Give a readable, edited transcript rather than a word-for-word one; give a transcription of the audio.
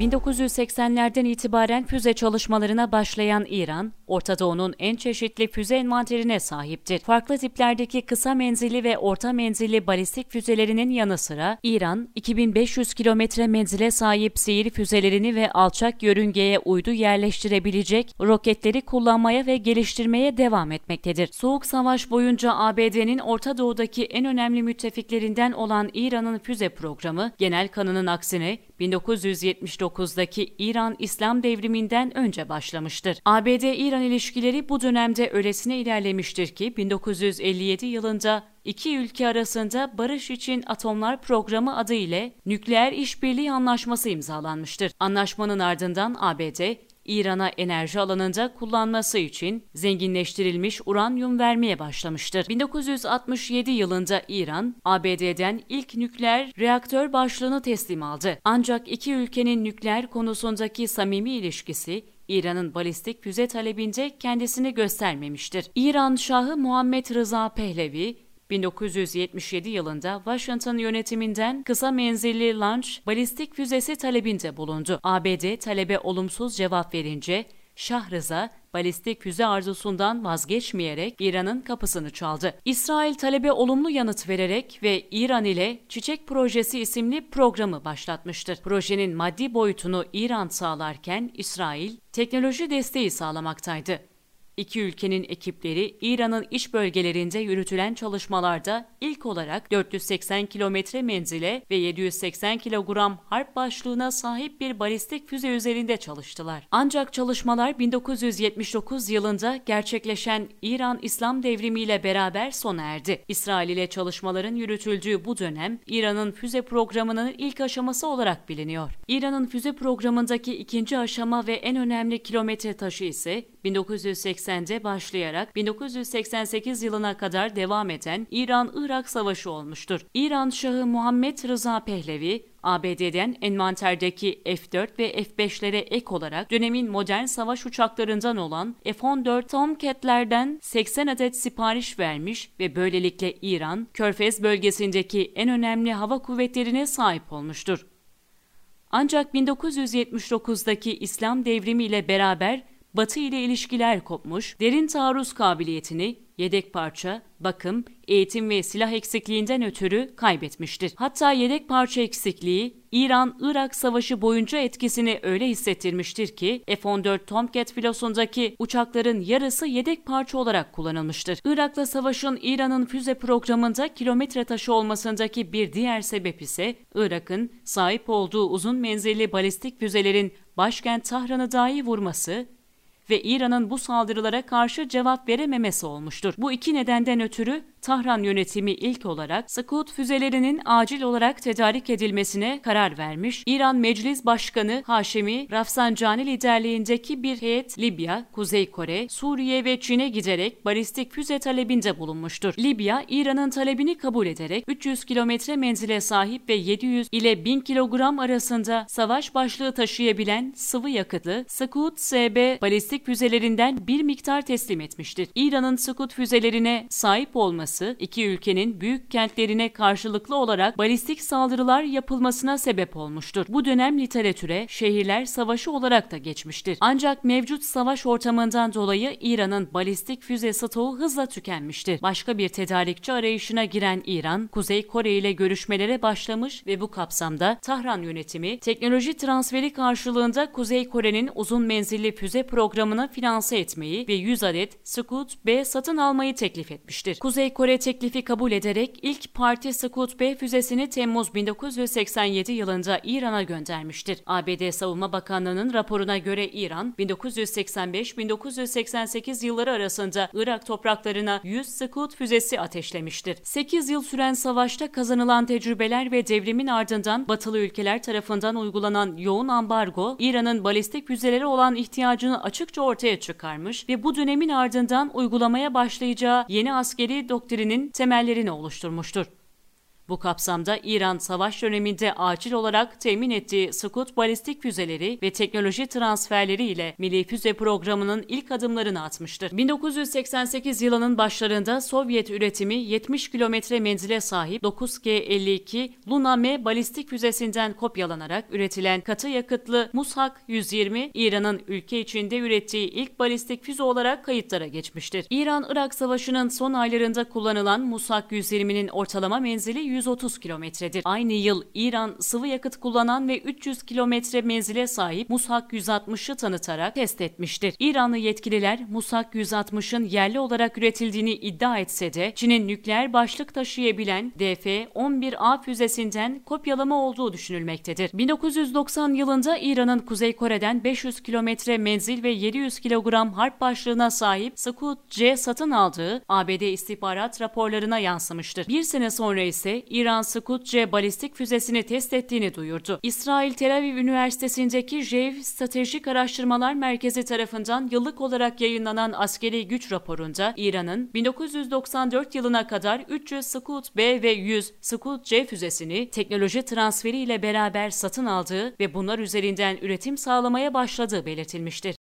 1980'lerden itibaren füze çalışmalarına başlayan İran, Orta Doğu'nun en çeşitli füze envanterine sahiptir. Farklı tiplerdeki kısa menzilli ve orta menzilli balistik füzelerinin yanı sıra İran, 2500 kilometre menzile sahip seyir füzelerini ve alçak yörüngeye uydu yerleştirebilecek roketleri kullanmaya ve geliştirmeye devam etmektedir. Soğuk Savaş boyunca ABD'nin Orta Doğu'daki en önemli müttefiklerinden olan İran'ın füze programı, genel kanının aksine 1979'daki İran İslam Devrimi'nden önce başlamıştır. ABD-İran ilişkileri bu dönemde öylesine ilerlemiştir ki 1957 yılında iki ülke arasında Barış için Atomlar Programı adı ile Nükleer İşbirliği Anlaşması imzalanmıştır. Anlaşmanın ardından ABD, İran'a enerji alanında kullanması için zenginleştirilmiş uranyum vermeye başlamıştır. 1967 yılında İran, ABD'den ilk nükleer reaktör başlığını teslim aldı. Ancak iki ülkenin nükleer konusundaki samimi ilişkisi, İran'ın balistik füze talebinde kendisini göstermemiştir. İran Şahı Muhammed Rıza Pehlevi, 1977 yılında Washington yönetiminden kısa menzilli Launch balistik füzesi talebinde bulundu. ABD talebe olumsuz cevap verince Şah Rıza balistik füze arzusundan vazgeçmeyerek İran'ın kapısını çaldı. İsrail talebe olumlu yanıt vererek ve İran ile Çiçek Projesi isimli programı başlatmıştır. Projenin maddi boyutunu İran sağlarken İsrail teknoloji desteği sağlamaktaydı. İki ülkenin ekipleri İran'ın iç bölgelerinde yürütülen çalışmalarda ilk olarak 480 kilometre menzile ve 780 kilogram harp başlığına sahip bir balistik füze üzerinde çalıştılar. Ancak çalışmalar 1979 yılında gerçekleşen İran İslam Devrimi ile beraber sona erdi. İsrail ile çalışmaların yürütüldüğü bu dönem İran'ın füze programının ilk aşaması olarak biliniyor. İran'ın füze programındaki ikinci aşama ve en önemli kilometre taşı ise 1980'de başlayarak 1988 yılına kadar devam eden İran-Irak Savaşı olmuştur. İran Şahı Muhammed Rıza Pehlevi, ABD'den envanterdeki F-4 ve F-5'lere ek olarak dönemin modern savaş uçaklarından olan F-14 Tomcat'lerden 80 adet sipariş vermiş ve böylelikle İran, Körfez bölgesindeki en önemli hava kuvvetlerine sahip olmuştur. Ancak 1979'daki İslam Devrimi ile beraber Batı ile ilişkiler kopmuş, derin taarruz kabiliyetini yedek parça, bakım, eğitim ve silah eksikliğinden ötürü kaybetmiştir. Hatta yedek parça eksikliği İran-Irak Savaşı boyunca etkisini öyle hissettirmiştir ki F-14 Tomcat filosundaki uçakların yarısı yedek parça olarak kullanılmıştır. Irak'la savaşın İran'ın füze programında kilometre taşı olmasındaki bir diğer sebep ise Irak'ın sahip olduğu uzun menzilli balistik füzelerin başkent Tahran'ı dahi vurması ve İran'ın bu saldırılara karşı cevap verememesi olmuştur. Bu iki nedenden ötürü Tahran yönetimi ilk olarak Scud füzelerinin acil olarak tedarik edilmesine karar vermiş, İran Meclis Başkanı Haşimi Rafsanjani liderliğindeki bir heyet Libya, Kuzey Kore, Suriye ve Çin'e giderek balistik füze talebinde bulunmuştur. Libya, İran'ın talebini kabul ederek 300 kilometre menzile sahip ve 700 ile 1000 kilogram arasında savaş başlığı taşıyabilen sıvı yakıtlı Scud-SB balistik füzelerinden bir miktar teslim etmiştir. İran'ın Scud füzelerine sahip olması, iki ülkenin büyük kentlerine karşılıklı olarak balistik saldırılar yapılmasına sebep olmuştur. Bu dönem literatüre şehirler savaşı olarak da geçmiştir. Ancak mevcut savaş ortamından dolayı İran'ın balistik füze stoğu hızla tükenmiştir. Başka bir tedarikçi arayışına giren İran, Kuzey Kore ile görüşmelere başlamış ve bu kapsamda Tahran yönetimi teknoloji transferi karşılığında Kuzey Kore'nin uzun menzilli füze programını finanse etmeyi ve 100 adet Scud-B satın almayı teklif etmiştir. Kuzey Kore teklifi kabul ederek ilk parti Scud-B füzesini Temmuz 1987 yılında İran'a göndermiştir. ABD Savunma Bakanlığı'nın raporuna göre İran, 1985-1988 yılları arasında Irak topraklarına 100 Scud füzesi ateşlemiştir. 8 yıl süren savaşta kazanılan tecrübeler ve devrimin ardından Batılı ülkeler tarafından uygulanan yoğun ambargo, İran'ın balistik füzelere olan ihtiyacını açıkça ortaya çıkarmış ve bu dönemin ardından uygulamaya başlayacağı yeni askeri doktrinin temellerini oluşturmuştur. Bu kapsamda İran savaş döneminde acil olarak temin ettiği Scud balistik füzeleri ve teknoloji transferleri ile Milli Füze Programı'nın ilk adımlarını atmıştır. 1988 yılının başlarında Sovyet üretimi 70 kilometre menzile sahip 9K52 Luna M balistik füzesinden kopyalanarak üretilen katı yakıtlı Mushak-120, İran'ın ülke içinde ürettiği ilk balistik füze olarak kayıtlara geçmiştir. İran-Irak Savaşı'nın son aylarında kullanılan Mushak-120'nin ortalama menzili 130 kilometredir. Aynı yıl İran sıvı yakıt kullanan ve 300 kilometre menzile sahip Mushak-160'ı tanıtarak test etmiştir. İranlı yetkililer Mushak-160'ın yerli olarak üretildiğini iddia etse de Çin'in nükleer başlık taşıyabilen DF-11A füzesinden kopyalama olduğu düşünülmektedir. 1990 yılında İran'ın Kuzey Kore'den 500 kilometre menzil ve 700 kilogram harp başlığına sahip Scud-C satın aldığı ABD istihbarat raporlarına yansımıştır. Bir sene sonra ise İran Scud-C balistik füzesini test ettiğini duyurdu. İsrail Tel Aviv Üniversitesi'ndeki Jev Stratejik Araştırmalar Merkezi tarafından yıllık olarak yayınlanan askeri güç raporunda İran'ın 1994 yılına kadar 300 Scud-B ve 100 Scud-C füzesini teknoloji transferi ile beraber satın aldığı ve bunlar üzerinden üretim sağlamaya başladığı belirtilmiştir.